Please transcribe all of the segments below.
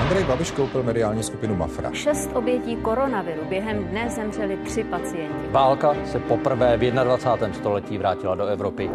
Andrej Babiš koupil mediální skupinu Mafra. 6 obětí koronaviru. Během dne zemřeli 3 pacienti. Válka se poprvé v 21. století vrátila do Evropy.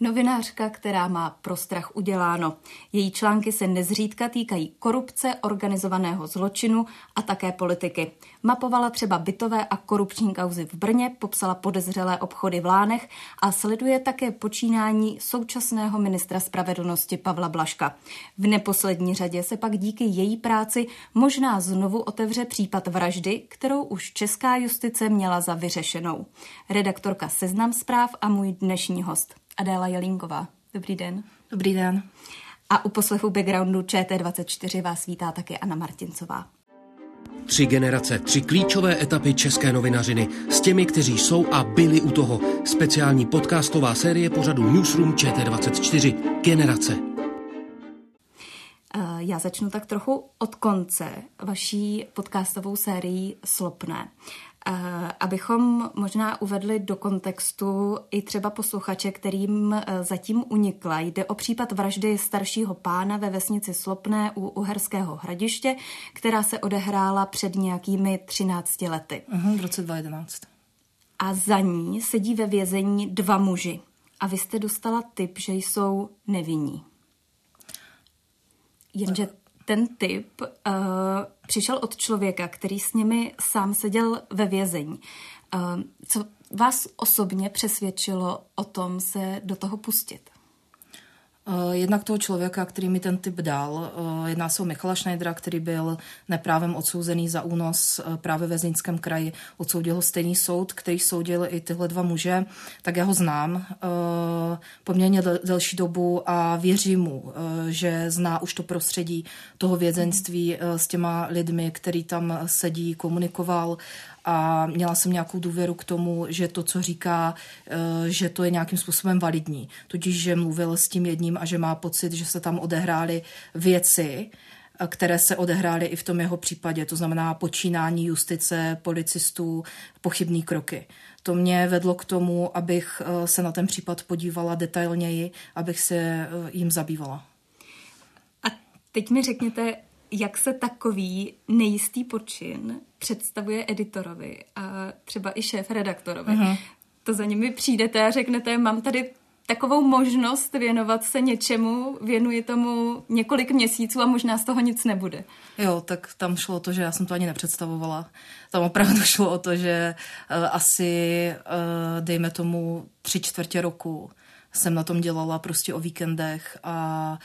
Novinářka, která má pro strach uděláno. Její články se nezřídka týkají korupce, organizovaného zločinu a také politiky. Mapovala třeba bytové a korupční kauzy v Brně, popsala podezřelé obchody v Lánech a sleduje také počínání současného ministra spravedlnosti Pavla Blažka. V neposlední řadě se pak díky její práci možná znovu otevře případ vraždy, kterou už česká justice měla za vyřešenou. Redaktorka Seznam zpráv a můj dnešní host. Adéla Jelínková. Dobrý den. Dobrý den. A u poslechu Backgroundu ČT24 vás vítá také Anna Martincová. 3 generace, 3 klíčové etapy české novinařiny. S těmi, kteří jsou a byli u toho. Speciální podcastová série pořadu Newsroom ČT24. Generace. Já začnu tak trochu od konce vaší podcastovou sérii Slopné. Abychom možná uvedli do kontextu i třeba posluchače, kterým zatím unikla. Jde o případ vraždy staršího pána ve vesnici Slopné u Uherského Hradiště, která se odehrála před nějakými 13 lety. V roce 2011. A za ní sedí ve vězení 2 muži. A vy jste dostala tip, že jsou nevinní. Jenže ten tip přišel od člověka, který s nimi sám seděl ve vězení. Co vás osobně přesvědčilo o tom se do toho pustit? Jednak toho člověka, který mi ten tip dal, jedná se o Michala Šnejdra, který byl neprávem odsouzený za únos právě ve Zlínském kraji. Odsoudil ho stejný soud, který soudil i tyhle 2 muže, tak já ho znám poměrně delší dobu a věřím mu, že zná už to prostředí toho vězeňství s těma lidmi, který tam sedí, komunikoval. A měla jsem nějakou důvěru k tomu, že to, co říká, že to je nějakým způsobem validní. Tudíž, že mluvil s tím jedním a že má pocit, že se tam odehrály věci, které se odehrály i v tom jeho případě. To znamená počínání justice, policistů, pochybné kroky. To mě vedlo k tomu, abych se na ten případ podívala detailněji, abych se jim zabývala. A teď mi řekněte, jak se takový nejistý počin představuje editorovi a třeba i šéfredaktorovi. To za nimi přijdete a řeknete, mám tady takovou možnost věnovat se něčemu, věnuji tomu několik měsíců a možná z toho nic nebude. Jo, tak tam šlo o to, že já jsem to ani nepředstavovala. Tam opravdu šlo o to, že asi, dejme tomu, 3/4 roku jsem na tom dělala prostě o víkendech a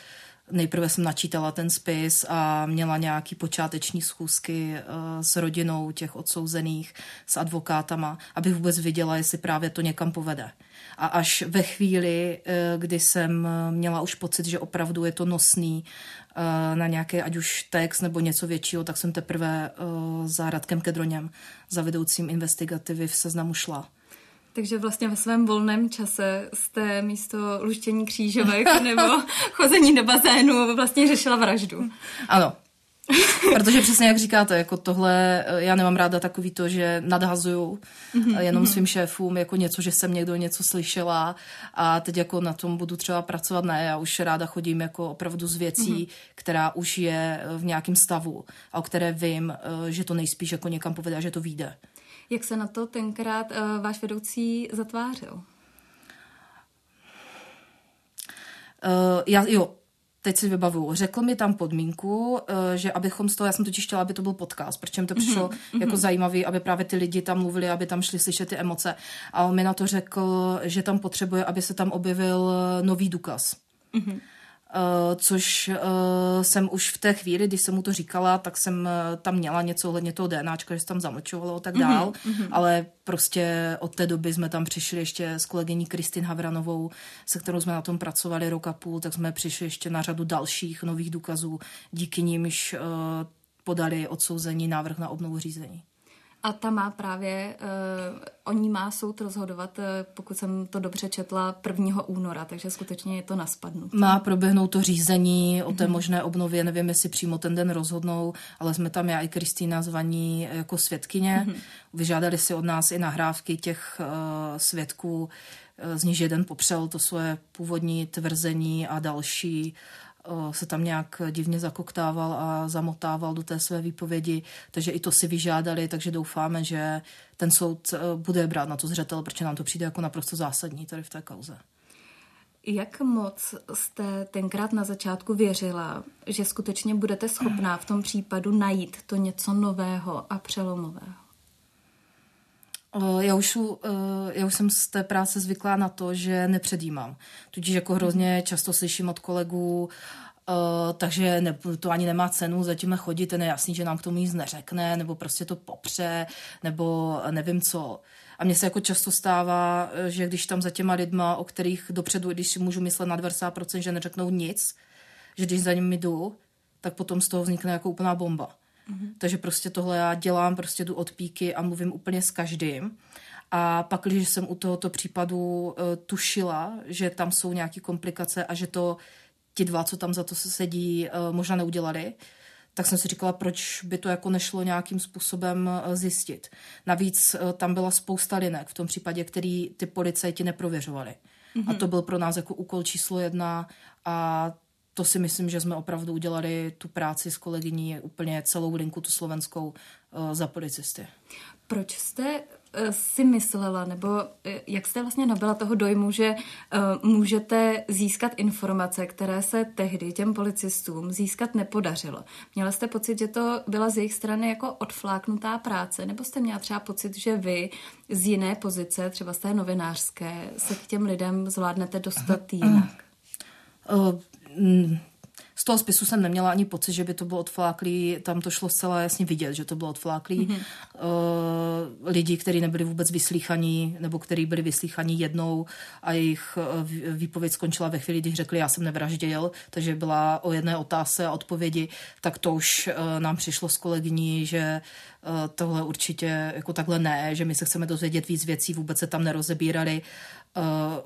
nejprve jsem načítala ten spis a měla nějaký počáteční schůzky s rodinou těch odsouzených, s advokátama, abych vůbec viděla, jestli právě to někam povede. A až ve chvíli, kdy jsem měla už pocit, že opravdu je to nosný na nějaký ať už text nebo něco většího, tak jsem teprve za Radkem Kedroněm, za vedoucím investigativy v Seznamu šla. Takže vlastně ve svém volném čase jste místo luštění křížovek nebo chození do bazénu vlastně řešila vraždu. Ano, protože přesně jak říkáte, jako tohle, já nemám ráda takový to, že nadhazuju jenom svým šéfům jako něco, že jsem někdo něco slyšela a teď jako na tom budu třeba pracovat. Ne, já už ráda chodím jako opravdu z věcí, která už je v nějakém stavu a o které vím, že to nejspíš jako někam povede a že to vyjde. Jak se na to tenkrát váš vedoucí zatvářil? Teď si vybavuju. Řekl mi tam podmínku, že abychom z toho, já jsem totiž chtěla, aby to byl podcast, protože mi to přišlo jako zajímavý, aby právě ty lidi tam mluvili, aby tam šli slyšet ty emoce. A on mi na to řekl, že tam potřebuje, aby se tam objevil nový důkaz. což jsem už v té chvíli, když jsem mu to říkala, tak jsem tam měla něco ohledně toho DNAčka, že se tam zamlčovalo a tak dál, ale prostě od té doby jsme tam přišli ještě s kolegyní Kristin Havranovou, se kterou jsme na tom pracovali rok a půl, tak jsme přišli ještě na řadu dalších nových důkazů, díky nimž podali odsouzení návrh na obnovu řízení. A ta má právě, o ní má soud rozhodovat, pokud jsem to dobře četla, 1. února, takže skutečně je to na spadnutí. Má proběhnout to řízení o té možné obnově, nevím, jestli přímo ten den rozhodnou, ale jsme tam já i Kristýna zvaní jako svědkyně. Vyžádali si od nás i nahrávky těch svědků, z nich jeden popřel to svoje původní tvrzení a další se tam nějak divně zakoktával a zamotával do té své výpovědi, takže i to si vyžádali, takže doufáme, že ten soud bude brát na to zřetel, protože nám to přijde jako naprosto zásadní tady v té kauze. Jak moc jste tenkrát na začátku věřila, že skutečně budete schopná v tom případu najít to něco nového a přelomového? Já už jsem z té práce zvyklá na to, že nepředjímám. Tudíž jako hrozně často slyším od kolegů, takže ne, to ani nemá cenu za tímhle chodit, ten je jasný, že nám k tomu nic neřekne, nebo prostě to popře, nebo nevím co. A mně se jako často stává, že když tam za těma lidma, o kterých dopředu, když si můžu myslet na 90%, že neřeknou nic, že když za nimi jdu, tak potom z toho vznikne jako úplná bomba. Takže prostě tohle já dělám, prostě jdu od píky a mluvím úplně s každým. A pak, když jsem u tohoto případu tušila, že tam jsou nějaké komplikace a že to ti dva, co tam za to sedí, možná neudělali, tak jsem si říkala, proč by to jako nešlo nějakým způsobem zjistit. Navíc tam byla spousta linek v tom případě, který ty policajti neprověřovali. A to byl pro nás jako úkol číslo 1 a to si myslím, že jsme opravdu udělali tu práci s kolegyní, úplně celou linku, tu slovenskou, za policisty. Proč jste si myslela, nebo jak jste vlastně nabyla toho dojmu, že můžete získat informace, které se tehdy těm policistům získat nepodařilo? Měla jste pocit, že to byla z jejich strany jako odfláknutá práce, nebo jste měla třeba pocit, že vy z jiné pozice, třeba z té novinářské, se k těm lidem zvládnete dostat jinak? Z toho spisu jsem neměla ani pocit, že by to bylo odfláklý, tam to šlo zcela jasně vidět, že to bylo odfláklý. Lidi, kteří nebyli vůbec vyslýchaní, nebo kteří byli vyslýchaní jednou a jejich výpověď skončila ve chvíli, když řekli, já jsem nevražděl, takže byla o jedné otázce a odpovědi, tak to už nám přišlo s kolegyní, že tohle určitě jako takhle ne, že my se chceme dozvědět víc věcí, vůbec se tam nerozebírali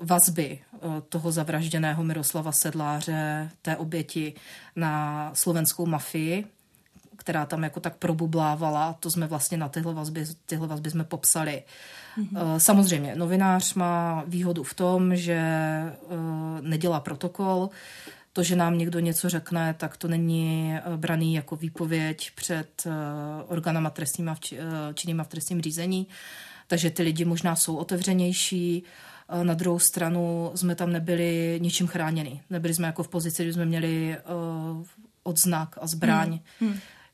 vazby toho zavražděného Miroslava Sedláře, té oběti, na slovenskou mafii, která tam jako tak probublávala, to jsme vlastně na tyhle vazby jsme popsali. Samozřejmě, novinář má výhodu v tom, že nedělá protokol, to, že nám někdo něco řekne, tak to není braný jako výpověď před orgánama činnýma v trestním řízení, takže ty lidi možná jsou otevřenější. Na druhou stranu jsme tam nebyli ničím chráněni. Nebyli jsme jako v pozici, kdy jsme měli odznak a zbraň,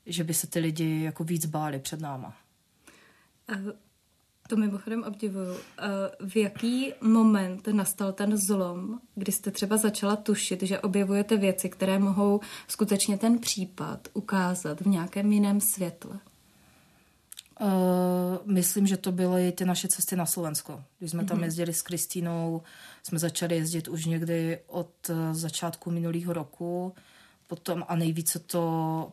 že by se ty lidi jako víc báli před náma. To mimochodem obdivuju. V jaký moment nastal ten zlom, kdy jste třeba začala tušit, že objevujete věci, které mohou skutečně ten případ ukázat v nějakém jiném světle? Myslím, že to byly ty naše cesty na Slovensko. Když jsme tam jezdili s Kristínou, jsme začali jezdit už někdy od začátku minulého roku. Potom a nejvíce to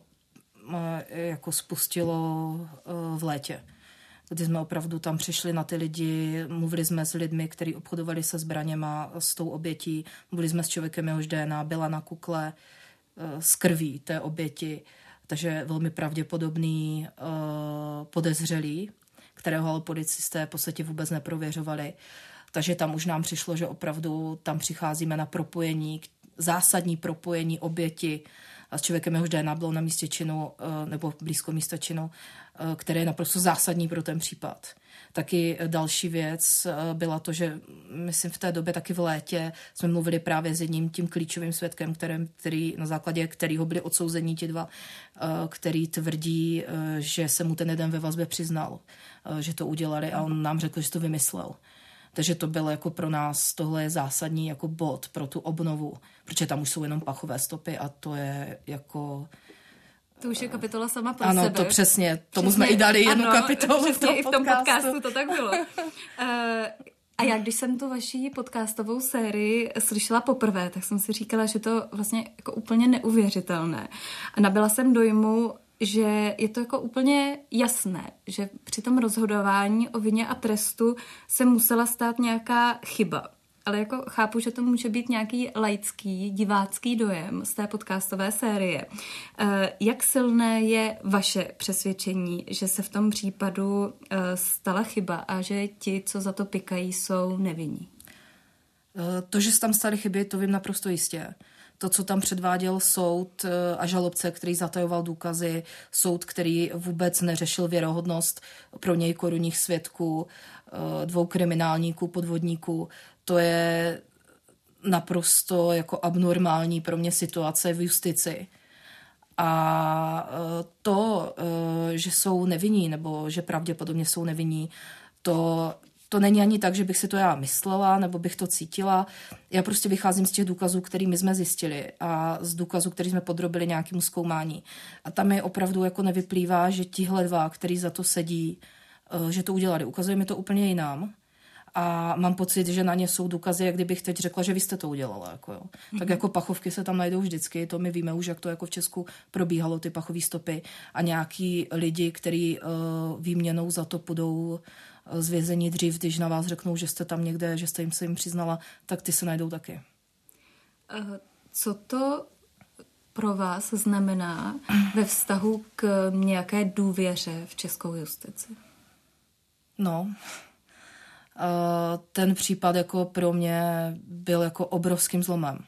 jako spustilo v létě, kdy jsme opravdu tam přišli na ty lidi, mluvili jsme s lidmi, kteří obchodovali se zbraněma, s tou obětí, mluvili jsme s člověkem, jehož DNA byla na kukle, s krví té oběti. Takže velmi pravděpodobný podezřelý, kterého ale policisté v podstatě vůbec neprověřovali. Takže tam už nám přišlo, že opravdu tam přicházíme na propojení, zásadní propojení oběti s člověkem, jehož DNA bylo na místě činu nebo blízko místa činu, které je naprosto zásadní pro ten případ. Taky další věc byla to, že myslím v té době taky v létě jsme mluvili právě s jedním tím klíčovým svědkem, který na základě kterého byli odsouzení ti dva, který tvrdí, že se mu ten jeden ve vazbě přiznal, že to udělali a on nám řekl, že to vymyslel. Takže to bylo jako pro nás, tohle je zásadní jako bod pro tu obnovu, protože tam už jsou jenom pachové stopy a to je jako... To už je kapitola sama pro sebe. Ano, to přesně, tomu jsme i dali jednu kapitolu v tom podcastu. I v tom podcastu to tak bylo. A já, když jsem tu vaši podcastovou sérii slyšela poprvé, tak jsem si říkala, že to vlastně jako úplně neuvěřitelné. A nabyla jsem dojmu, že je to jako úplně jasné, že při tom rozhodování o vině a trestu se musela stát nějaká chyba. Ale jako chápu, že to může být nějaký laický, divácký dojem z té podcastové série. Jak silné je vaše přesvědčení, že se v tom případu stala chyba a že ti, co za to pikají, jsou nevinní? To, že se tam staly chyby, to vím naprosto jistě. To, co tam předváděl soud a žalobce, který zatajoval důkazy, soud, který vůbec neřešil věrohodnost pro něj korunních svědků, dvou kriminálníků, podvodníků, to je naprosto jako abnormální pro mě situace v justici. A to, že jsou nevinní, nebo že pravděpodobně jsou nevinní, to není ani tak, že bych si to já myslela, nebo bych to cítila. Já prostě vycházím z těch důkazů, který my jsme zjistili a z důkazů, který jsme podrobili nějakému zkoumání. A tam mi opravdu jako nevyplývá, že tihle dva, který za to sedí, že to udělali. Ukazuje mi to úplně jinam. A mám pocit, že na ně jsou důkazy, jak kdybych teď řekla, že vy jste to udělala. Jako jo. Tak jako pachovky se tam najdou vždycky, to my víme už, jak to jako v Česku probíhalo, ty pachové stopy a nějaký lidi, který výměnou za to půjdou z vězení dřív, když na vás řeknou, že jste tam někde, že jste jim se jim přiznala, tak ty se najdou taky. Co to pro vás znamená ve vztahu k nějaké důvěře v českou justici? No... Ten případ jako pro mě byl jako obrovským zlomem.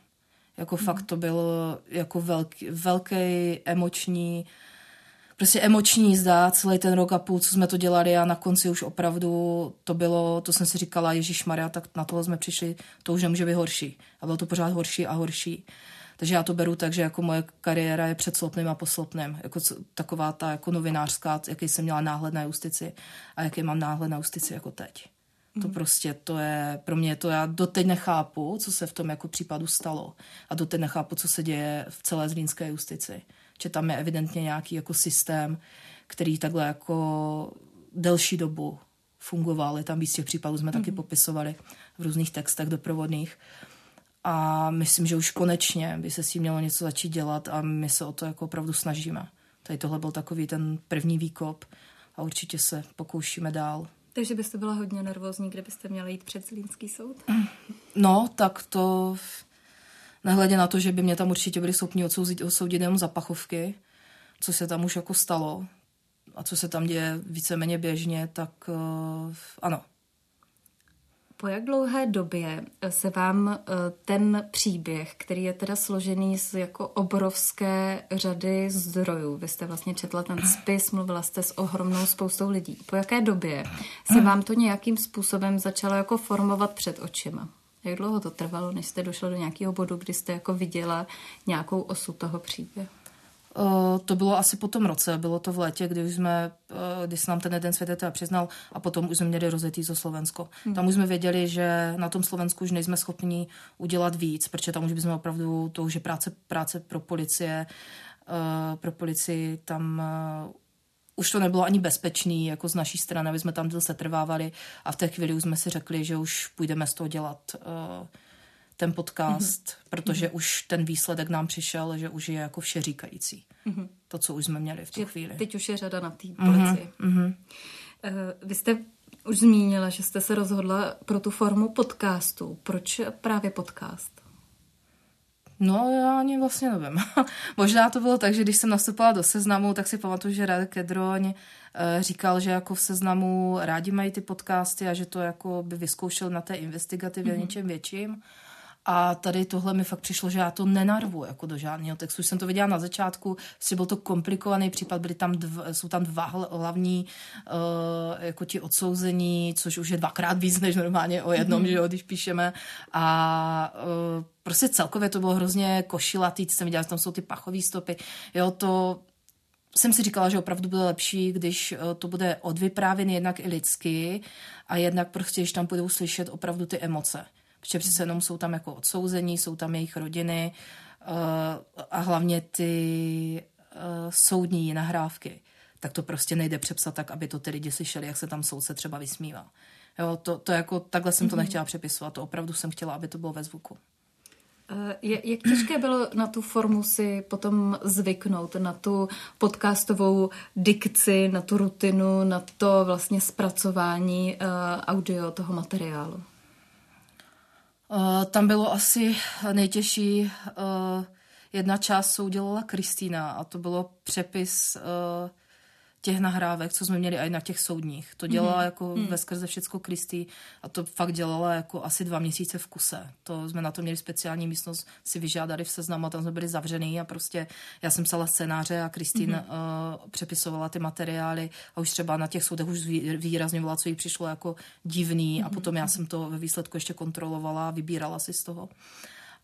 Jako fakt to bylo jako velký emoční, prostě emoční jízda, celý ten rok a půl, co jsme to dělali a na konci už opravdu to bylo, to jsem si říkala, ježišmarja, tak na tohle jsme přišli, to už nemůže být horší. A bylo to pořád horší a horší. Takže já to beru tak, že jako moje kariéra je před Slopným a po Slopném. Jako taková ta jako novinářská, jaký jsem měla náhled na justici a jaký mám náhled na justici jako teď. To prostě, to je, pro mě to, já doteď nechápu, co se v tom jako případu stalo a doteď nechápu, co se děje v celé zlínské justici. Že tam je evidentně nějaký jako systém, který takhle jako delší dobu fungoval, je tam víc těch případů, jsme taky popisovali v různých textech doprovodných a myslím, že už konečně by se s tím mělo něco začít dělat a my se o to jako opravdu snažíme. Tady tohle byl takový ten první výkop a určitě se pokoušíme dál. Takže byste byla hodně nervózní, kde byste měla jít před zlínský soud? No, tak to... Nehledě na to, že by mě tam určitě byli schopni odsoudit jenom za pachovky, co se tam už jako stalo a co se tam děje víceméně běžně, tak ano. Po jak dlouhé době se vám ten příběh, který je teda složený z jako obrovské řady zdrojů, vy jste vlastně četla ten spis, mluvila jste s ohromnou spoustou lidí, po jaké době se vám to nějakým způsobem začalo jako formovat před očima? Jak dlouho to trvalo, než jste došla do nějakého bodu, kdy jste jako viděla nějakou osu toho příběhu? To bylo asi po tom roce, bylo to v létě, když se nám ten jeden svědek přiznal a potom už jsme měli rozjetý zo Slovensko. Tam už jsme věděli, že na tom Slovensku už nejsme schopni udělat víc, protože tam už bychom opravdu, to už je práce pro policii tam... Už to nebylo ani bezpečný, jako z naší strany, aby jsme tam setrvávali a v té chvíli už jsme si řekli, že už půjdeme z toho dělat ten podcast, protože už ten výsledek nám přišel, že už je jako všeříkající. To, co už jsme měli v tu chvíli. Teď už je řada na té policii. Vy jste už zmínila, že jste se rozhodla pro tu formu podcastu. Proč právě podcast? No, já ani vlastně nevím. Možná to bylo tak, že když jsem nastoupila do Seznamu, tak si pamatuju, že Radek Kedroň říkal, že jako v Seznamu rádi mají ty podcasty a že to jako by vyzkoušel na té investigativě něčem větším. A tady tohle mi fakt přišlo, že já to nenarvu jako do žádného textu. Už jsem to viděla na začátku, že byl to komplikovaný případ, jsou tam dva hlavní jako ti odsouzení, což už je dvakrát víc než normálně o jednom, že jo, když píšeme. A prostě celkově to bylo hrozně košilatý, jsem viděla, že tam jsou ty pachové stopy. Jo, to jsem si říkala, že opravdu bude lepší, když to bude odvyprávěn jednak i lidsky a jednak prostě, když tam budou slyšet opravdu ty emoce. Protože přece jenom jsou tam jako odsouzení, jsou tam jejich rodiny a hlavně ty soudní nahrávky. Tak to prostě nejde přepsat tak, aby to ty lidi slyšeli, jak se tam soudce třeba vysmívá. Jo, to jako, takhle jsem to nechtěla přepisovat, to opravdu jsem chtěla, aby to bylo ve zvuku. Jak těžké bylo na tu formu si potom zvyknout, na tu podcastovou dikci, na tu rutinu, na to vlastně zpracování audio toho materiálu? Tam bylo asi nejtěžší, jedna část soudělala Kristina a to bylo přepis těch nahrávek, co jsme měli i na těch soudních. To dělala jako veskrze všecko Kristý a to fakt dělala jako asi 2 měsíce v kuse. To jsme na to měli speciální místnost, si vyžádali v Seznamu a tam jsme byli zavřený a prostě já jsem psala scénáře a Kristín přepisovala ty materiály a už třeba na těch soudech už výrazňovala, co jí přišlo jako divný a potom já jsem to ve výsledku ještě kontrolovala a vybírala si z toho.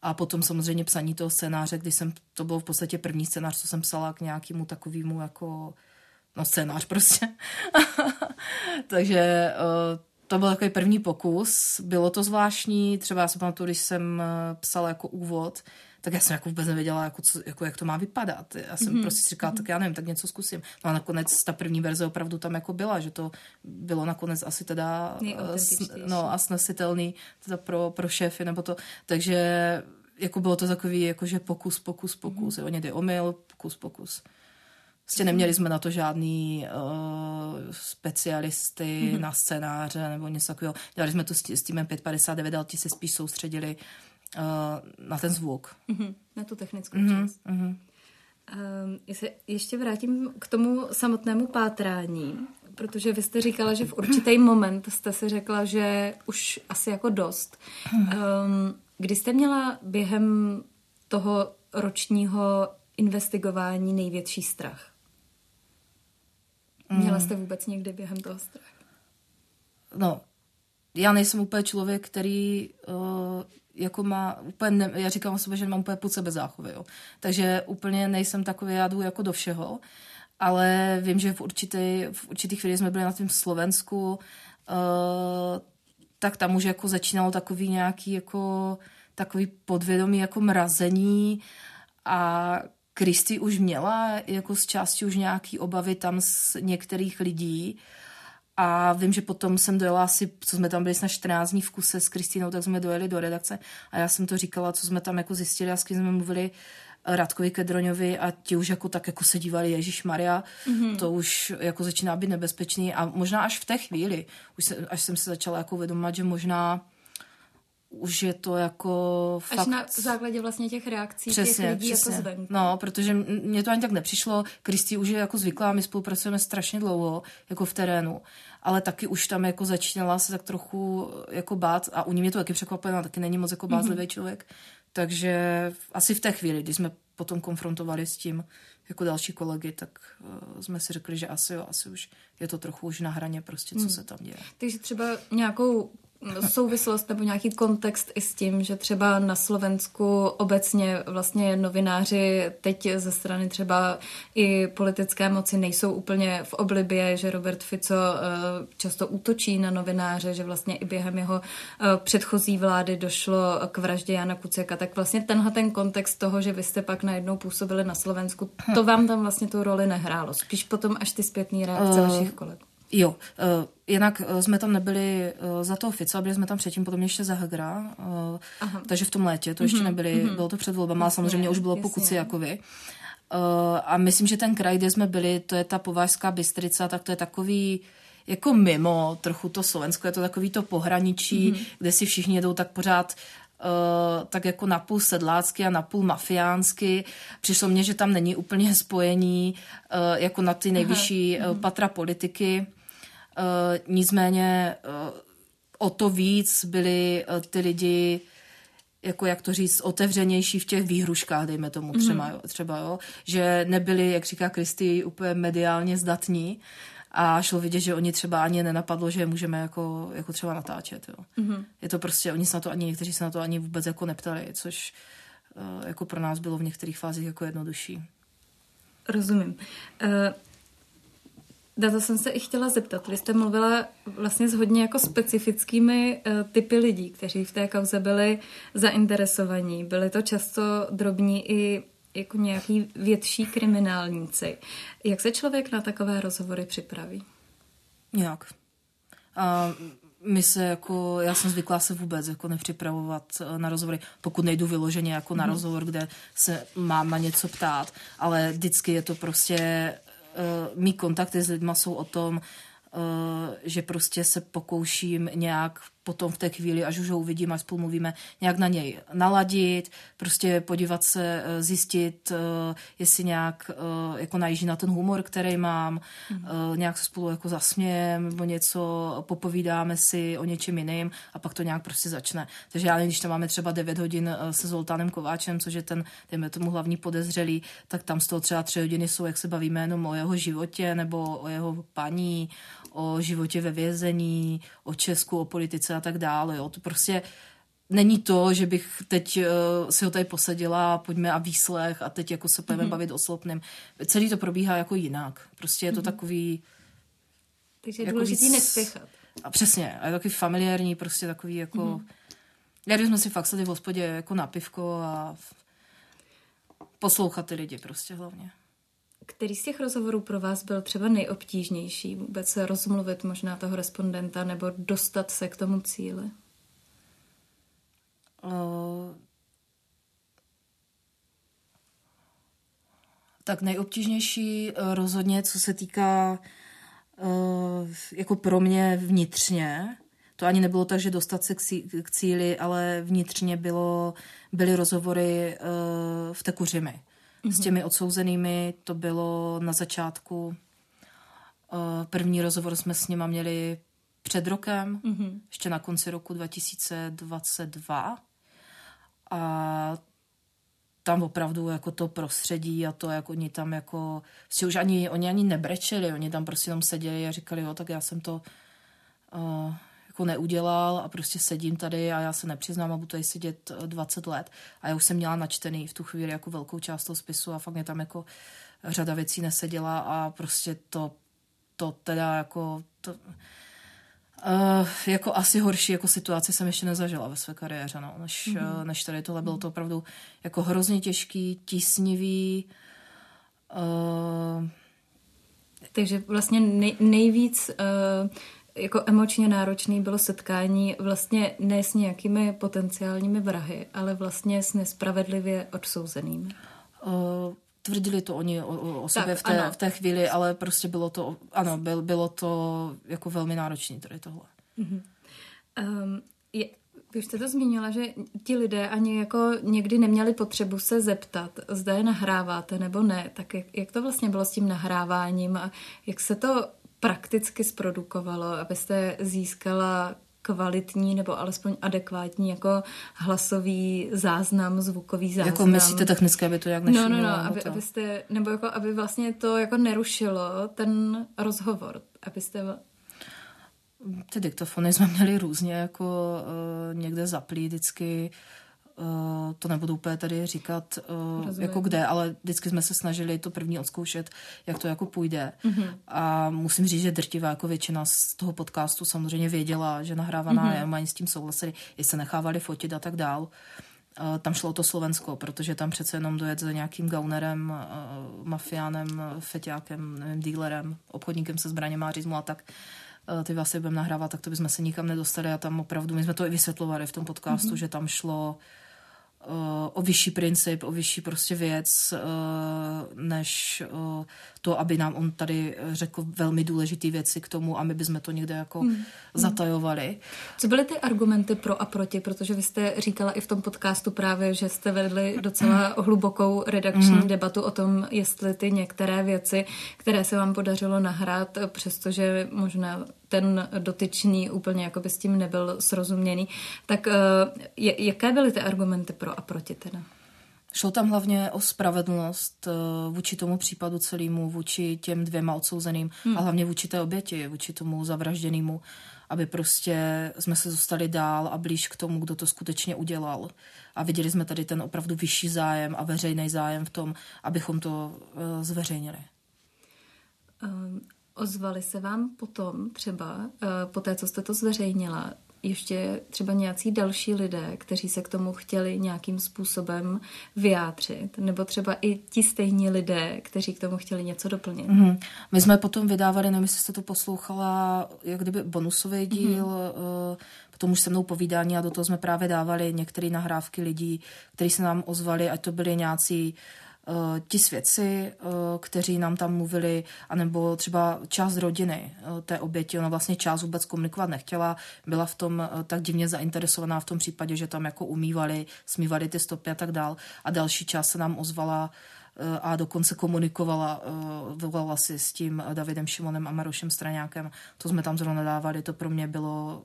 A potom samozřejmě psaní toho scénáře, když jsem, to bylo v podstatě první scénář, co jsem psala k nějakému takovému jako scénář prostě. Takže to byl takový první pokus. Bylo to zvláštní. Třeba já si pamatuju, když jsem psala jako úvod, tak já jsem jako vůbec nevěděla, jak to má vypadat. Já jsem prostě říkala, tak já nevím, tak něco zkusím. No a nakonec ta první verze opravdu tam jako byla, že to bylo nakonec asi teda a snesitelný teda pro šéfy nebo to. Takže jako bylo to takový, jakože pokus. Jo, někdy omyl, pokus. Prostě neměli jsme na to žádný specialisty na scénáře nebo něco takového. Dělali jsme to s týmem 559, ale ti se spíš soustředili na ten zvuk. Na tu technickou část. Já se ještě vrátím k tomu samotnému pátrání, protože vy jste říkala, že v určitý moment jste si řekla, že už asi jako dost. Kdy jste měla během toho ročního investigování největší strach? Měla jste vůbec někdy během toho strach? No, já nejsem úplně člověk, který jako má úplně, já říkám o sobě, že mám úplně půl sebezáchovy, jo. Takže úplně nejsem takový, já jdu jako do všeho, ale vím, že v určitý chvíli jsme byli na tom Slovensku, tak tam už jako začínalo takový nějaký jako takový podvědomí jako mrazení a Kristy už měla jako z části už nějaký obavy tam z některých lidí a vím, že potom jsem dojela asi, co jsme tam byli na 14 dní v kuse s Kristinou, tak jsme dojeli do redakce a já jsem to říkala, co jsme tam jako zjistili a s kým jsme mluvili Radkovi Kedroňovi a ti už jako tak jako se dívali, ježišmarja, to už jako začíná být nebezpečný a možná až v té chvíli, až jsem se začala jako uvědomovat, že možná už je to jako fakt... Až na základě vlastně těch reakcí těch lidí přesně. Jako zvenku. No, protože mě to ani tak nepřišlo. Kristý už je jako zvyklá, my spolupracujeme strašně dlouho jako v terénu, ale taky už tam jako začínala se tak trochu jako bát a u ní mě to taky překvapilo, taky není moc jako bázlivý člověk. Takže asi v té chvíli, když jsme potom konfrontovali s tím jako další kolegy, tak jsme si řekli, že asi už je to trochu už na hraně prostě, co se tam děje. Takže třeba nějakou souvislost nebo nějaký kontext i s tím, že třeba na Slovensku obecně vlastně novináři teď ze strany třeba i politické moci nejsou úplně v oblibě, že Robert Fico často útočí na novináře, že vlastně i během jeho předchozí vlády došlo k vraždě Jana Kuciaka, tak vlastně tenhle ten kontext toho, že vy jste pak najednou působili na Slovensku, to vám tam vlastně tu roli nehrálo. Spíš potom až ty zpětný reakce vašich kolegů. Jo, jinak jsme tam nebyli za toho Fica, byli jsme tam předtím potom ještě za Hegra, takže v tom létě to ještě nebyli, bylo to před volbama, ale samozřejmě už bylo po Kuciakovi. A myslím, že ten kraj, kde jsme byli, to je ta Považská Bystrica, tak to je takový jako mimo trochu to Slovensko, je to takový to pohraničí, kde si všichni jedou tak pořád tak jako napůl sedlácky a napůl mafiánsky. Přišlo mně, že tam není úplně spojení jako na ty nejvyšší patra politiky. Nicméně o to víc byli ty lidi, jako jak to říct, otevřenější v těch výhruškách, dejme tomu třeba jo, že nebyli, jak říká Kristy, úplně mediálně zdatní a šlo vidět, že oni třeba ani nenapadlo, že je můžeme jako třeba natáčet. Jo. Je to prostě, oni se na to ani, někteří se na to ani vůbec jako neptali, což jako pro nás bylo v některých fázích jako jednodušší. Rozumím. Na to jsem se i chtěla zeptat. Vy jste mluvila vlastně s hodně jako specifickými typy lidí, kteří v té kauze byli zainteresovaní. Byli to často drobní i jako nějaký větší kriminálníci. Jak se člověk na takové rozhovory připraví? Nějak. Já jsem zvyklá se vůbec jako nepřipravovat na rozhovory, pokud nejdu vyloženě jako na rozhovor, kde se mám na něco ptát, ale vždycky je to prostě mý kontakty s lidma jsou o tom, že prostě se pokouším nějak potom v té chvíli, až už ho uvidím, až spolu mluvíme, nějak na něj naladit, prostě podívat se, zjistit, jestli nějak jako najíždí na ten humor, který mám, nějak se spolu jako zasmějem nebo něco, popovídáme si o něčem jiným a pak to nějak prostě začne. Takže já, když tam máme třeba 9 hodin se Zoltánem Kováčem, což je ten, dejme tomu, hlavní podezřelý, tak tam z toho třeba 3 hodiny jsou, jak se bavíme jenom o jeho životě nebo o jeho paní, o životě ve vězení, o Česku, o politice a tak dále. Jo. To prostě není to, že bych teď si ho tady posadila, pojďme a výslech a teď jako se pojďme bavit o Slopném. Celý to probíhá jako jinak. Prostě je to takový... Takže je jako důležitý nespěchat. A přesně. A je takový familiární, prostě takový jako... Když jsme si fakt sedli v hospodě jako na pivko a poslouchat ty lidi prostě hlavně. Který z těch rozhovorů pro vás byl třeba nejobtížnější? Vůbec se rozmluvit možná toho respondenta nebo dostat se k tomu cíli? Tak nejobtížnější rozhodně, co se týká jako pro mě vnitřně. To ani nebylo tak, že dostat se k cíli, ale vnitřně byly rozhovory v té Kuřimi. S těmi odsouzenými to bylo na začátku. První rozhovor jsme s nima měli před rokem, ještě na konci roku 2022. A tam opravdu jako to prostředí a to, jak oni tam jako... Si už oni ani nebrečeli, oni tam prostě tam seděli a říkali, jo, tak já jsem to jako neudělal a prostě sedím tady a já se nepřiznám a budu tady sedět 20 let. A já už jsem měla načtený v tu chvíli jako velkou část toho spisu a fakt mě tam jako řada věcí neseděla a prostě to teda jako... jako asi horší jako situaci jsem ještě nezažila ve své kariéře, no, než tady tohle. Bylo to opravdu jako hrozně těžký, tísnivý... Takže vlastně nejvíc... Jako emočně náročný bylo setkání vlastně ne s nějakými potenciálními vrahy, ale vlastně s nespravedlivě odsouzenými. Tvrdili to oni o sobě tak, v té chvíli, ale prostě bylo to, ano, bylo to jako velmi náročný tady tohle. Vy jste to zmínila, že ti lidé ani jako někdy neměli potřebu se zeptat, zda je nahráváte nebo ne, tak jak to vlastně bylo s tím nahráváním a jak se to prakticky zprodukovalo, abyste získala kvalitní nebo alespoň adekvátní jako hlasový záznam, zvukový záznam. Jako myslíte technicky, aby to jak nešlo? No, abyste, nebo jako, aby vlastně to jako nerušilo ten rozhovor, abyste... Ty diktofony jsme měli různě, jako někde zaplý vždycky, to nebudu úplně tady říkat jako kde, ale vždycky jsme se snažili to první odzkoušet, jak to jako půjde. A musím říct, že drtivá jako většina z toho podcastu samozřejmě věděla, že nahrávaná je, mají s tím souhlasili, jestli se nechávali fotit a tak dál. Tam šlo o to Slovensko, protože tam přece jenom dojet za nějakým gaunerem, mafiánem, feťákem, nevím, dealerem, obchodníkem se zbraněma a řízmu a tak. Ty vlastně budeme nahrávat, tak to bychom se nikam nedostali a tam opravdu, my jsme to i vysvětlovali v tom podcastu, že tam šlo o vyšší princip, o vyšší prostě věc, než to, aby nám on tady řekl velmi důležité věci k tomu a my bychom to někde jako zatajovali. Co byly ty argumenty pro a proti? Protože vy jste říkala i v tom podcastu právě, že jste vedli docela hlubokou redakční debatu o tom, jestli ty některé věci, které se vám podařilo nahrát, přestože možná ten dotyčný úplně jako by s tím nebyl srozuměný. Tak jaké byly ty argumenty pro a proti teda? Šlo tam hlavně o spravedlnost vůči tomu případu celému, vůči těm dvěma odsouzeným a hlavně vůči té oběti, vůči tomu zavražděnému. aby prostě jsme se dostali dál a blíž k tomu, kdo to skutečně udělal. A viděli jsme tady ten opravdu vyšší zájem a veřejný zájem v tom, abychom to zveřejnili. Ozvali se vám potom třeba, po té, co jste to zveřejnila, ještě třeba nějací další lidé, kteří se k tomu chtěli nějakým způsobem vyjádřit, nebo třeba i ti stejní lidé, kteří k tomu chtěli něco doplnit. Mm-hmm. My jsme potom vydávali, nevím, jestli jste to poslouchala, jak kdyby bonusový díl, potom už se mnou povídání a do toho jsme právě dávali některé nahrávky lidí, kteří se nám ozvali, ať to byli nějací ti svědci, kteří nám tam mluvili, anebo třeba část rodiny té oběti, ona vlastně část vůbec komunikovat nechtěla, byla v tom tak divně zainteresovaná v tom případě, že tam jako umývali, smývali ty stopy a tak dál. A další část se nám ozvala a dokonce komunikovala, volala si s tím Davidem Šimonem a Maroušem Straňákem. To jsme tam zrovna dávali, to pro mě bylo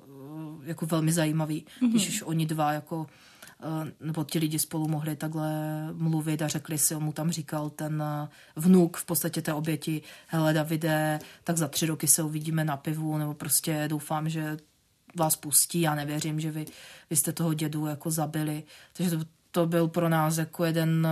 jako velmi zajímavý, když už oni dva jako nebo ti lidi spolu mohli takhle mluvit a řekli si, on mu tam říkal ten vnuk v podstatě té oběti, hele Davide, tak za 3 roky se uvidíme na pivu, nebo prostě doufám, že vás pustí, já nevěřím, že vy jste toho dědu jako zabili. Takže to byl pro nás jako jeden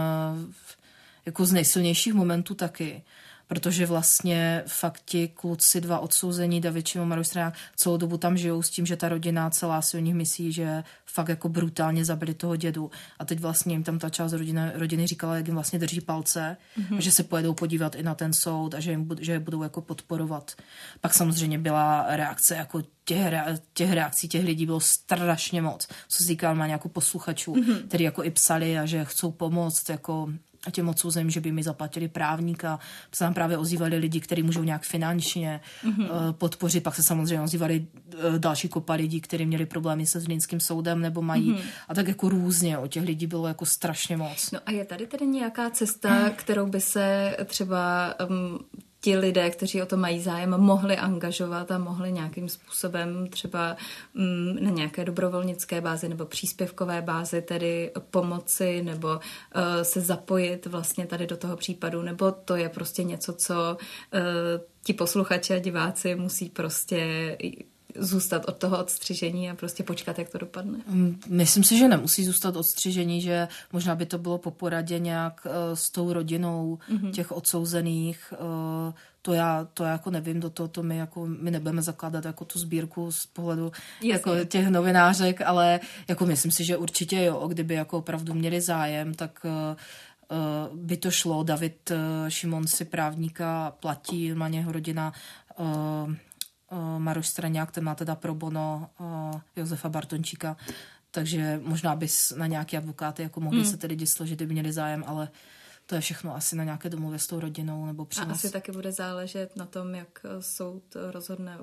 jako z nejsilnějších momentů taky. Protože vlastně fakt ti kluci dva odsouzení, David Šimon a Marouš Straňák, celou dobu tam žijou s tím, že ta rodina celá si o nich myslí, že fakt jako brutálně zabili toho dědu. A teď vlastně jim tam ta část rodiny říkala, jak jim vlastně drží palce, a že se pojedou podívat i na ten soud a že je budou jako podporovat. Pak samozřejmě byla reakce jako těch reakcí těch lidí bylo strašně moc. Co se týká má nějakou posluchačů, kteří jako i psali a že chcou pomoct jako a těm odsouzem, že by mi zaplatili právníka. Se nám právě ozývali lidi, kteří můžou nějak finančně podpořit. Pak se samozřejmě ozývali další kopa lidí, kteří měli problémy se zlínským soudem nebo mají. A tak jako různě. O těch lidí bylo jako strašně moc. No a je tady tedy nějaká cesta, kterou by se třeba ti lidé, kteří o to mají zájem, mohli angažovat a mohli nějakým způsobem třeba na nějaké dobrovolnické bázi nebo příspěvkové bázi tedy pomoci nebo se zapojit vlastně tady do toho případu, nebo to je prostě něco, co ti posluchači a diváci musí prostě zůstat od toho odstřižení a prostě počkat, jak to dopadne? Myslím si, že nemusí zůstat odstřižení, že možná by to bylo po poradě nějak s tou rodinou těch odsouzených. To já jako nevím, do toho to my nebudeme zakládat jako tu sbírku z pohledu jako těch novinářek, ale jako myslím si, že určitě jo, kdyby jako opravdu měli zájem, tak by to šlo. David Šimon si právníka platí, má jeho rodina Maroš Straňák, ten má teda pro bono Josefa Bartončíka, takže možná by na nějaké advokáty jako mohli se ty lidi složit, kdyby měli zájem, ale to je všechno asi na nějaké domluvě s tou rodinou nebo přínos. A asi taky bude záležet na tom, jak soud rozhodne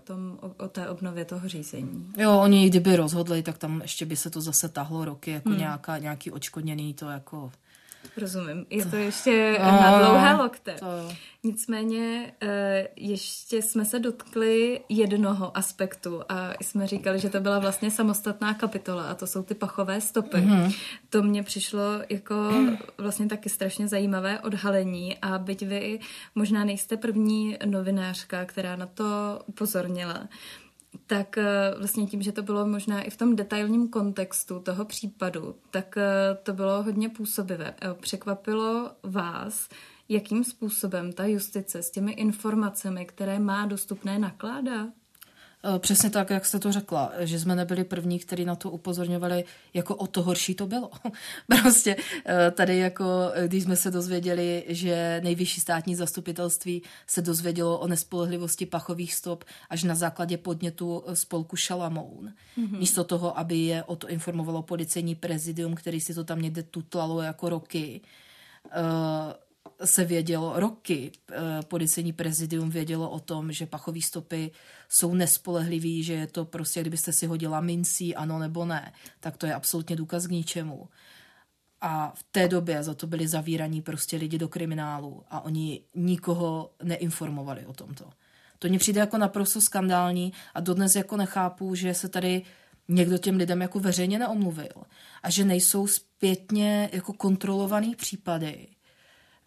o té obnově toho řízení. Jo, oni kdyby rozhodli, tak tam ještě by se to zase tahlo roky, jako nějaký odškodněný to jako. Rozumím, je to ještě na dlouhé lokte. Nicméně ještě jsme se dotkli jednoho aspektu a jsme říkali, že to byla vlastně samostatná kapitola a to jsou ty pachové stopy. To mně přišlo jako vlastně taky strašně zajímavé odhalení a byť vy možná nejste první novinářka, která na to upozornila, tak vlastně tím, že to bylo možná i v tom detailním kontextu toho případu, tak to bylo hodně působivé. Překvapilo vás, jakým způsobem ta justice s těmi informacemi, které má dostupné, nakládá? Přesně tak, jak jste to řekla, že jsme nebyli první, kteří na to upozorňovali, jako o to horší to bylo. Prostě tady jako, když jsme se dozvěděli, že Nejvyšší státní zastupitelství se dozvědělo o nespolehlivosti pachových stop až na základě podnětu spolku Šalamoun. Místo toho, aby je o to informovalo policejní prezidium, který si to tam někde tutlalo jako roky, se vědělo roky, policejní prezidium vědělo o tom, že pachové stopy jsou nespolehlivý, že je to prostě, kdybyste si hodila mincí, ano nebo ne, tak to je absolutně důkaz k ničemu. A v té době za to byli zavíraní prostě lidi do kriminálu a oni nikoho neinformovali o tomto. To mně přijde jako naprosto skandální a dodnes jako nechápu, že se tady někdo těm lidem jako veřejně neomluvil a že nejsou zpětně jako kontrolovaný případy,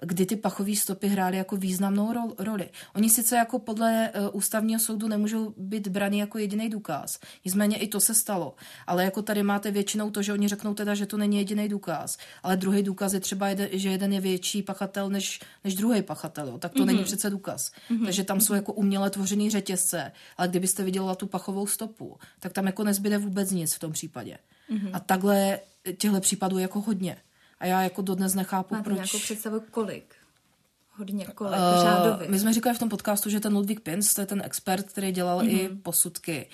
kdy ty pachové stopy hrály jako významnou roli. Oni sice jako podle ústavního soudu nemůžou být brany jako jediný důkaz. Nicméně i to se stalo. Ale jako tady máte většinou to, že oni řeknou teda, že to není jediný důkaz. Ale druhý důkaz je třeba, že jeden je větší pachatel než druhý pachatel. Jo? Tak to není přece důkaz. Takže tam jsou jako uměle tvořený řetězce. Ale kdybyste viděla tu pachovou stopu, tak tam jako nezbyde vůbec nic v tom případě. A takhle těchto případů jako hodně. A já jako dodnes nechápu, máte proč... Máte nějakou představu, kolik? Hodně kolik, řádově. My jsme říkali v tom podcastu, že ten Ludvík Pins, to je ten expert, který dělal i posudky,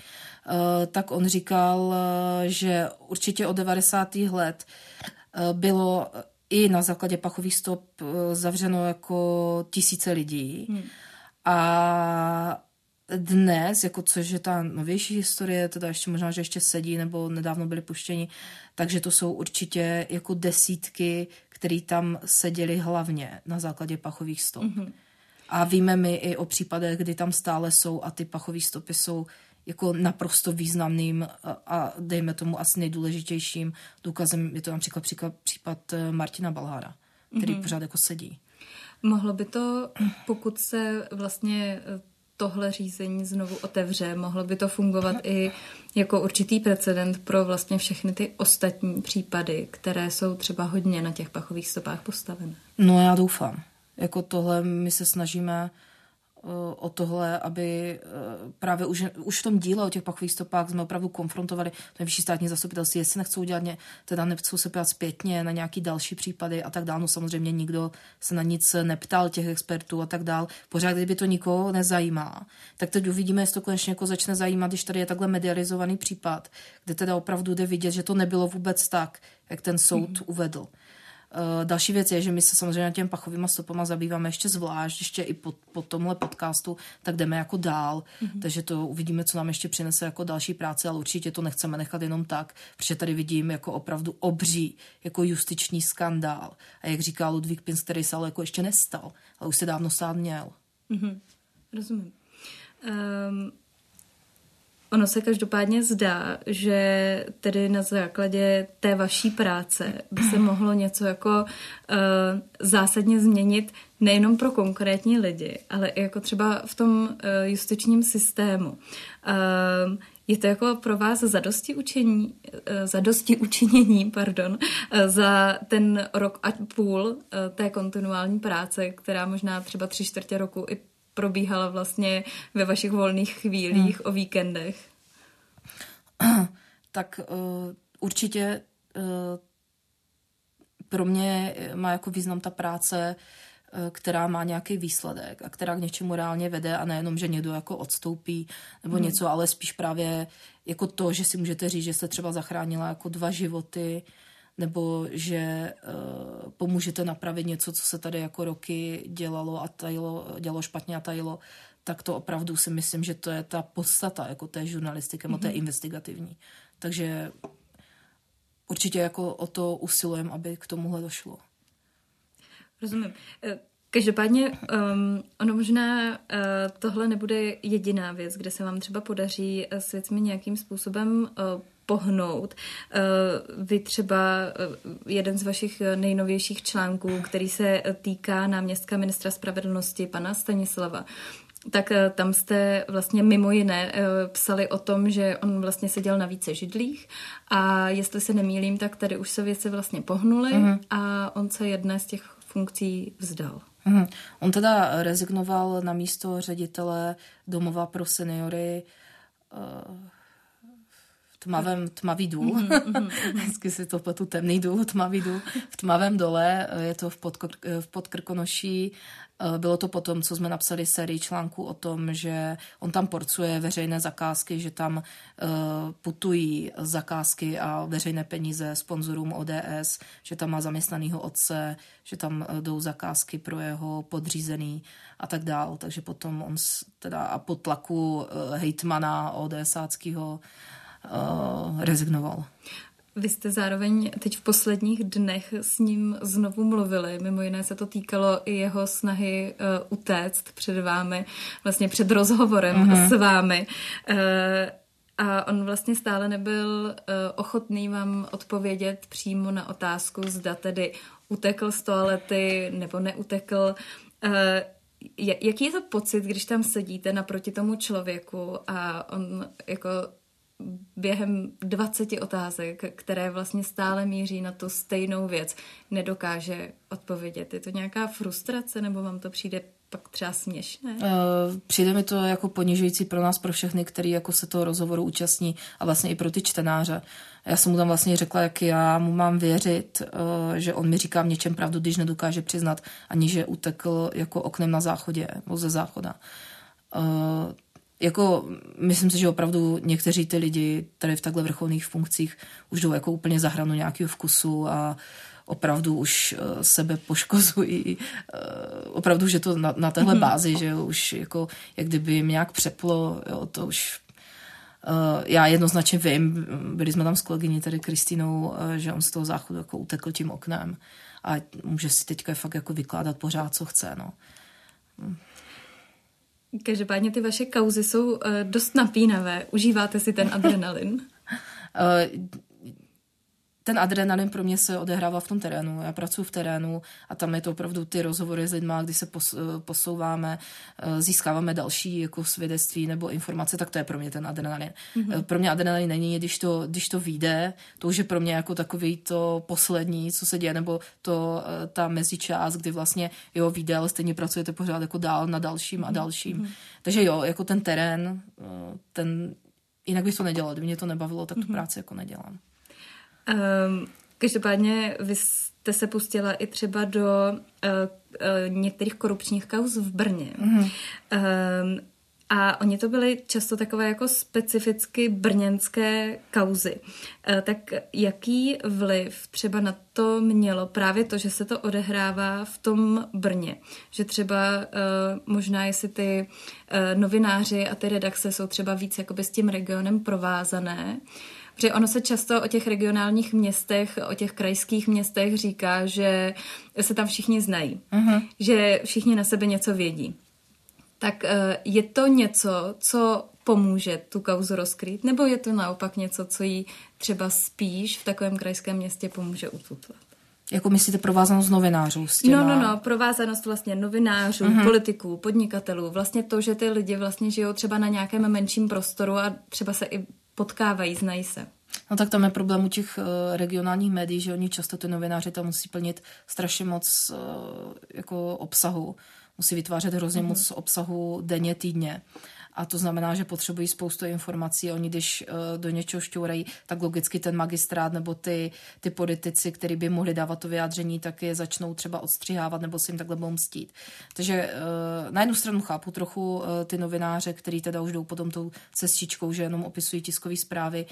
tak on říkal, že určitě od 90. let bylo i na základě pachových stop zavřeno jako tisíce lidí. A dnes, jako což je ta novější historie, teda ještě možná, že ještě sedí nebo nedávno byli puštěni, takže to jsou určitě jako desítky, který tam seděli hlavně na základě pachových stop. A víme my i o případech, kdy tam stále jsou a ty pachové stopy jsou jako naprosto významným a dejme tomu asi nejdůležitějším důkazem. Je to například případ Martina Balhára, který pořád jako sedí. Mohlo by to, pokud se vlastně tohle řízení znovu otevře, mohlo by to fungovat i jako určitý precedent pro vlastně všechny ty ostatní případy, které jsou třeba hodně na těch pachových stopách postavené? No já doufám. Jako tohle my se snažíme o tohle, aby právě už v tom díle o těch pachových stopách jsme opravdu konfrontovali to nejvyšší státní zastupitelství, jestli nechcou dělat, teda nechcou se ptát zpětně na nějaký další případy a tak dál. No samozřejmě nikdo se na nic neptal těch expertů a tak dál. Pořád, kdyby to nikoho nezajímá, tak teď uvidíme, jestli to konečně jako začne zajímat, když tady je takhle medializovaný případ, kde teda opravdu jde vidět, že to nebylo vůbec tak, jak ten soud uvedl. Další věc je, že my se samozřejmě těm pachovýma stopama zabýváme ještě zvlášť, ještě i po tomhle podcastu, tak jdeme jako dál, takže to uvidíme, co nám ještě přinese jako další práce, ale určitě to nechceme nechat jenom tak, protože tady vidím jako opravdu obří, jako justiční skandál. A jak říká Ludvík Pins, který se ale jako ještě nestal, ale už se dávno sám měl. Rozumím. Ono se každopádně zdá, že tedy na základě té vaší práce by se mohlo něco jako zásadně změnit nejenom pro konkrétní lidi, ale i jako třeba v tom justičním systému. Je to jako pro vás zadosti učinění, za ten rok a půl té kontinuální práce, která možná třeba 3/4 roku i probíhala vlastně ve vašich volných chvílích o víkendech? Tak určitě pro mě má jako význam ta práce, která má nějaký výsledek a která k něčemu reálně vede a nejenom, že někdo jako odstoupí nebo něco, ale spíš právě jako to, že si můžete říct, že jste třeba zachránila jako 2 životy nebo že pomůžete napravit něco, co se tady jako roky dělalo a dělalo špatně a tajilo, tak to opravdu si myslím, že to je ta podstata jako té žurnalistiky, té investigativní. Takže určitě jako o to usilujeme, aby k tomuhle došlo. Rozumím. Každopádně ono možná tohle nebude jediná věc, kde se vám třeba podaří s věcmi nějakým způsobem pohnout. Vy třeba jeden z vašich nejnovějších článků, který se týká náměstka ministra spravedlnosti pana Stanislava, tak tam jste vlastně mimo jiné psali o tom, že on vlastně seděl na více židlích a jestli se nemýlím, tak tady už se věci vlastně pohnuly a on se jedné z těch funkcí vzdal. On teda rezignoval na místo ředitele domova pro seniory tmavý důl. Vždycky si to pletu, temný důl, tmavý důl. V Tmavém dole, je to v Podkrkonoší. Bylo to potom, co jsme napsali sérii článků o tom, že on tam porcuje veřejné zakázky, že tam putují zakázky a veřejné peníze sponzorům ODS, že tam má zaměstnanýho otce, že tam jdou zakázky pro jeho podřízený a tak dál. Takže potom on teda a pod tlaku hejtmana ODSáckýho rezignoval. Vy jste zároveň teď v posledních dnech s ním znovu mluvili. Mimo jiné se to týkalo i jeho snahy utéct před vámi, vlastně před rozhovorem s vámi. A on vlastně stále nebyl ochotný vám odpovědět přímo na otázku, zda tedy utekl z toalety nebo neutekl. Jaký je to pocit, když tam sedíte naproti tomu člověku a on jako během 20 otázek, které vlastně stále míří na tu stejnou věc, nedokáže odpovědět? Je to nějaká frustrace nebo vám to přijde pak třeba směšné? Přijde mi to jako ponižující pro nás, pro všechny, který jako se toho rozhovoru účastní a vlastně i pro ty čtenáře. Já jsem mu tam vlastně řekla, jak já mu mám věřit, že on mi říká v něčem pravdu, když nedokáže přiznat, ani že utekl jako oknem na záchodě nebo ze záchoda. Jako myslím si, že opravdu někteří ty lidi tady v takhle vrcholných funkcích už jdou jako úplně za hranu nějakého vkusu a opravdu už sebe poškozují, opravdu, že to na téhle bázi, že už jako, jak kdyby jim nějak přeplo, jo, to už já jednoznačně vím, byli jsme tam s kolegyní tady Kristinou, že on z toho záchodu jako utekl tím oknem a může si teďka fakt jako vykládat pořád, co chce, no. Každopádně ty vaše kauzy jsou dost napínavé. Užíváte si ten adrenalin? Ten adrenalin pro mě se odehrává v tom terénu. Já pracuji v terénu a tam je to opravdu ty rozhovory s lidma, kdy se posouváme, získáváme další jako svědectví nebo informace, tak to je pro mě ten adrenalin. Mm-hmm. Pro mě adrenalin není, když to vyjde, to už je pro mě jako takový to poslední, co se děje, nebo to ta mezičást, kdy vlastně jo, vyjde, ale stejně pracujete pořád jako dál na dalším a dalším. Mm-hmm. Takže jo, jako ten terén, jinak bych to nedělala, kdyby mě to nebavilo, tak tu práci jako nedělám. Každopádně vy jste se pustila i třeba do některých korupčních kauz v Brně. A oni to byly často takové jako specificky brněnské kauzy. Tak jaký vliv třeba na to mělo právě to, že se to odehrává v tom Brně? Že třeba možná jestli ty novináři a ty redakce jsou třeba víc jakoby s tím regionem provázané, protože ono se často o těch regionálních městech, o těch krajských městech říká, že se tam všichni znají, že všichni na sebe něco vědí. Tak je to něco, co pomůže tu kauzu rozkrýt, nebo je to naopak něco, co jí třeba spíš v takovém krajském městě pomůže ututlat? Jako myslíte provázanost novinářů? No, provázanost vlastně novinářů, politiků, podnikatelů, vlastně to, že ty lidi vlastně žijou třeba na nějakém menším prostoru a třeba se i potkávají, znají se. No tak tam je problém u těch regionálních médií, že oni často ty novináři tam musí plnit strašně moc jako obsahu. Musí vytvářet hrozně moc obsahu denně, týdně. A to znamená, že potřebují spoustu informací. Oni, když do něčeho šťourají, tak logicky ten magistrát nebo ty politici, který by mohli dávat to vyjádření, tak je začnou třeba odstřihávat nebo si jim takhle budou mstít. Takže na jednu stranu chápu trochu ty novináře, který teda už jdou potom tou cestičkou, že jenom opisují tiskové zprávy.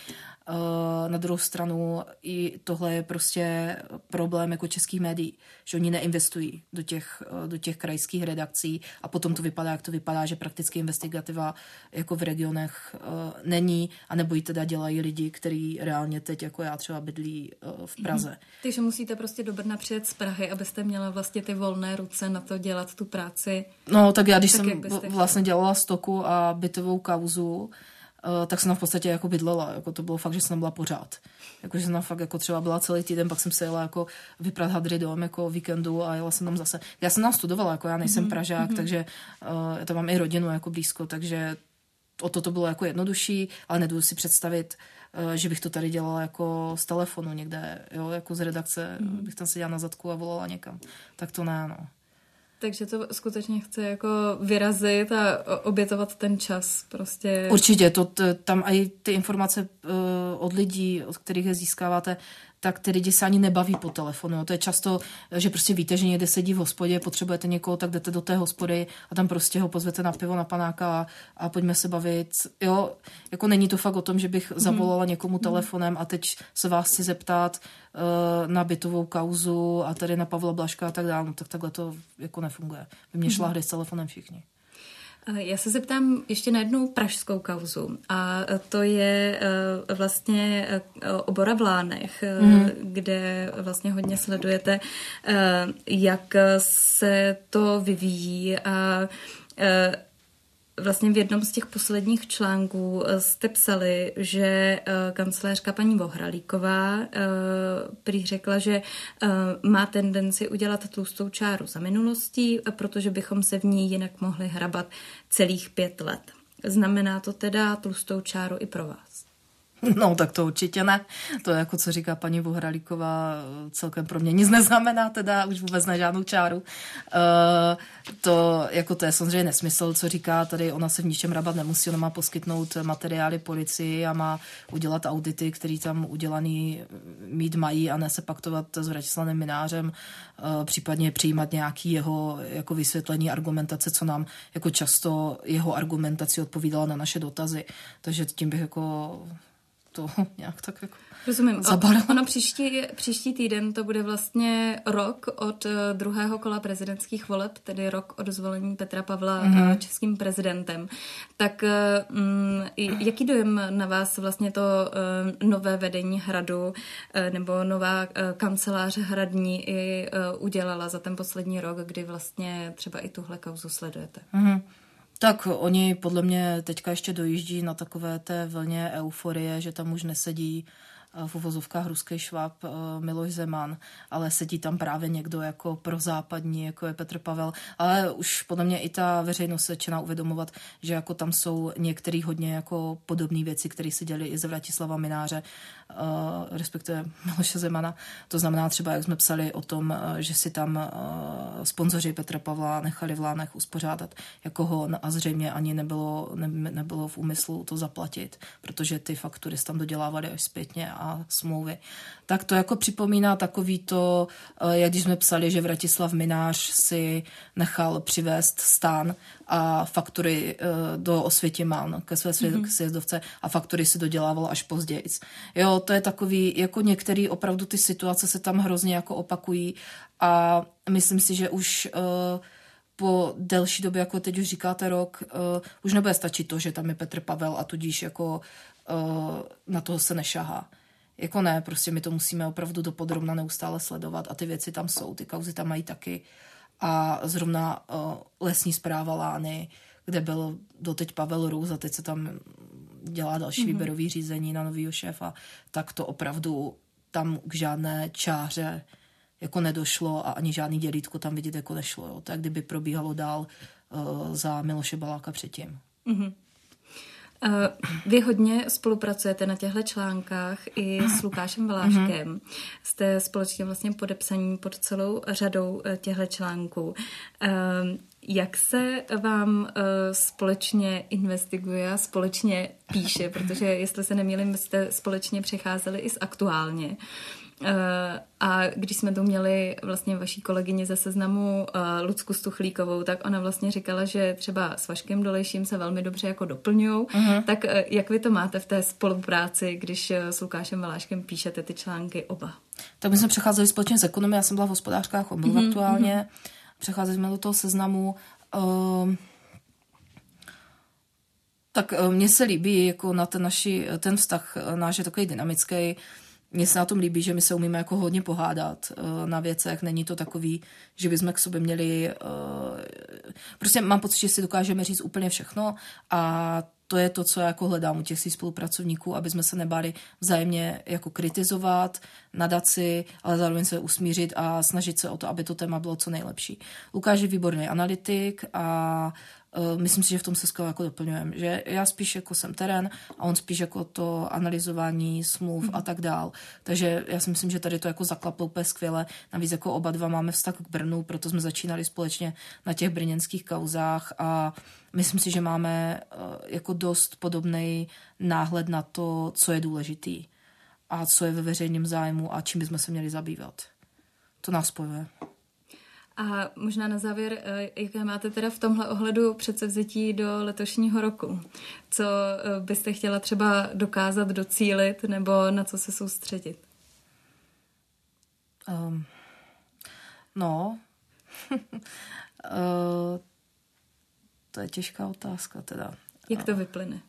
Na druhou stranu i tohle je prostě problém jako českých médií, že oni neinvestují do těch krajských redakcí a potom to vypadá, jak to vypadá, že prakticky investigativa jako v regionech není, anebo ji teda dělají lidi, kteří reálně teď jako já třeba bydlí v Praze. Takže musíte prostě do Brna přijet z Prahy, abyste měla vlastně ty volné ruce na to dělat tu práci. No tak já, když tak, jsem vlastně dělala stoku a bytovou kauzu, tak jsem v podstatě jako bydlela. Jako to bylo fakt, že jsem byla pořád. Jako, že jsem fakt jako třeba byla celý týden, pak jsem se jela jako vyprat hadry dom jako víkendu a jela jsem tam zase. Já jsem tam studovala, jako já nejsem Pražák, takže já tam mám i rodinu jako blízko, takže o to bylo jako jednodušší, ale nedovedu si představit, že bych to tady dělala jako z telefonu někde, jo, jako z redakce, bych tam seděla na zadku a volala někam. Tak to ne, no. Takže to skutečně chce jako vyrazit a obětovat ten čas prostě. Určitě, tam i ty informace od lidí, od kterých je získáváte, tak ty lidi se ani nebaví po telefonu. To je často, že prostě víte, že někde sedí v hospodě, potřebujete někoho, tak jdete do té hospody a tam prostě ho pozvete na pivo, na panáka a pojďme se bavit. Jo, jako není to fakt o tom, že bych zavolala někomu telefonem a teď se vás chci zeptat na bytovou kauzu a tady na Pavla Blažka a tak dále. No, tak takhle to jako nefunguje. By mě šla hry s telefonem všichni. Já se zeptám ještě na jednu pražskou kauzu a to je vlastně obora v Lánech, kde vlastně hodně sledujete, jak se to vyvíjí a vlastně v jednom z těch posledních článků jste psali, že kancléřka paní Bohralíková prý řekla, že má tendenci udělat tlustou čáru za minulostí, protože bychom se v ní jinak mohli hrabat celých 5 let. Znamená to teda tlustou čáru i pro vás? No, tak to určitě ne. To je jako, co říká paní Bohralíková, celkem pro mě nic neznamená, teda už vůbec ne žádnou čáru. To je samozřejmě nesmysl, co říká tady, ona se v ničem rabat nemusí, ona má poskytnout materiály policii a má udělat audity, který tam udělaný mít mají, a ne se paktovat s Vratislavem Mynářem, případně přijímat nějaký jeho jako vysvětlení argumentace, co nám jako často jeho argumentaci odpovídala na naše dotazy. Takže tím bych jako... to nějak tak jako... Rozumím. Ono příští týden to bude vlastně rok od druhého kola prezidentských voleb, tedy rok od zvolení Petra Pavla českým prezidentem. Tak jaký dojem na vás vlastně to nové vedení hradu nebo nová kancelář hradní i udělala za ten poslední rok, kdy vlastně třeba i tuhle kauzu sledujete? Tak oni podle mě teďka ještě dojíždí na takové té vlně euforie, že tam už nesedí v uvozovkách ruský šváb Miloš Zeman, ale sedí tam právě někdo jako prozápadní, jako je Petr Pavel. Ale už podle mě i ta veřejnost se začíná uvědomovat, že jako tam jsou některé hodně jako podobné věci, které se děly i ze Vratislava Mynáře, respektive Miloše Zemana. To znamená třeba, jak jsme psali o tom, že si tam sponzoři Petra Pavla nechali v Lánech uspořádat jako hon a zřejmě ani nebylo v úmyslu to zaplatit, protože ty faktury tam dodělávali až zpětně a smlouvy. Tak to jako připomíná takový to, jak když jsme psali, že Vratislav Mynář si nechal přivést stán a faktury do Osvětimán ke své sjezdovce a faktury si dodělával až později. Jo, to je takový, jako některé opravdu ty situace se tam hrozně jako opakují a myslím si, že už... po delší době, jako teď už říkáte rok, už nebude stačit to, že tam je Petr Pavel a tudíž jako na toho se nešahá. Jako ne, prostě my to musíme opravdu dopodrobna neustále sledovat a ty věci tam jsou, ty kauzy tam mají taky. A zrovna lesní správa Lány, kde byl doteď Pavel Růz a teď se tam dělá další výběrový řízení na novýho šéfa, tak to opravdu tam k žádné čáře jako nedošlo a ani žádný dělítko tam vidět jako nešlo. Jo. Tak kdyby probíhalo dál za Miloše Baláka předtím. Vy hodně spolupracujete na těchto článkách i s Lukášem Baláškem. Jste společně vlastně podepsaní pod celou řadou těchto článků. Jak se vám společně investiguje a společně píše? Protože jestli se nemýlím, jste společně přecházeli i s Aktuálně. A když jsme tu měli vlastně vaší kolegyně ze Seznamu Lucku Stuchlíkovou, tak ona vlastně říkala, že třeba s Vaškem Dolejším se velmi dobře jako doplňujou. Tak jak vy to máte v té spolupráci, když s Lukášem Baláškem píšete ty články oba? Tak my jsme přecházeli společně z Ekonomie, já jsem byla v Hospodářkách, on byl Aktuálně, přecházeli jsme do toho Seznamu. Tak mně se líbí jako na ten vztah náš je takový dynamický. Mně se na tom líbí, že my se umíme jako hodně pohádat na věcech. Není to takový, že bychom k sobě měli... Prostě mám pocit, že si dokážeme říct úplně všechno a to je to, co já jako hledám u těch svých spolupracovníků, aby jsme se nebáli vzájemně jako kritizovat, nadat si, ale zároveň se usmířit a snažit se o to, aby to téma bylo co nejlepší. Lukáš je výborný analytik a myslím si, že v tom se skvěle jako doplňujeme, že já spíš jako jsem terén a on spíš jako to analyzování smluv a tak dál. Takže já si myslím, že tady to jako zaklaplo úplně skvěle. Navíc jako oba dva máme vztah k Brnu, proto jsme začínali společně na těch brněnských kauzách a myslím si, že máme jako dost podobný náhled na to, co je důležitý a co je ve veřejném zájmu a čím bychom se měli zabývat. To nás spojuje. A možná na závěr, jaké máte teda v tomhle ohledu předsevzetí do letošního roku? Co byste chtěla třeba dokázat, docílit nebo na co se soustředit? To je těžká otázka teda. Jak to vyplyne?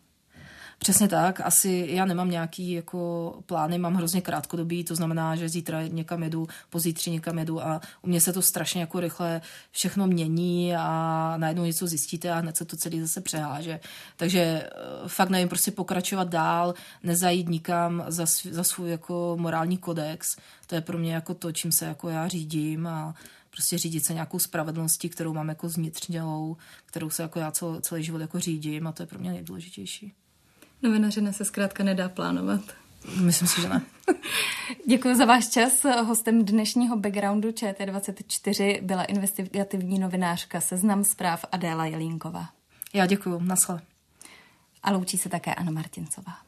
Přesně tak, asi já nemám nějaký jako plány, mám hrozně krátkodobý, to znamená, že zítra někam jedu, pozítří někam jedu a u mě se to strašně jako rychle všechno mění a najednou něco zjistíte a hned se to celý zase přeháže. Takže fakt nevím, prostě pokračovat dál, nezajít nikam za svůj jako morální kodex, to je pro mě jako to, čím se jako já řídím a prostě řídit se nějakou spravedlností, kterou mám jako vnitřnělou, kterou se jako já celý život jako řídím a to je pro mě nejdůležitější. Novinařina se zkrátka nedá plánovat. Myslím si, že ne. Děkuji za váš čas. Hostem dnešního Backgroundu ČT24 byla investigativní novinářka Seznam zpráv Adéla Jelínková. Já děkuji, naschle. A loučí se také Anna Martincová.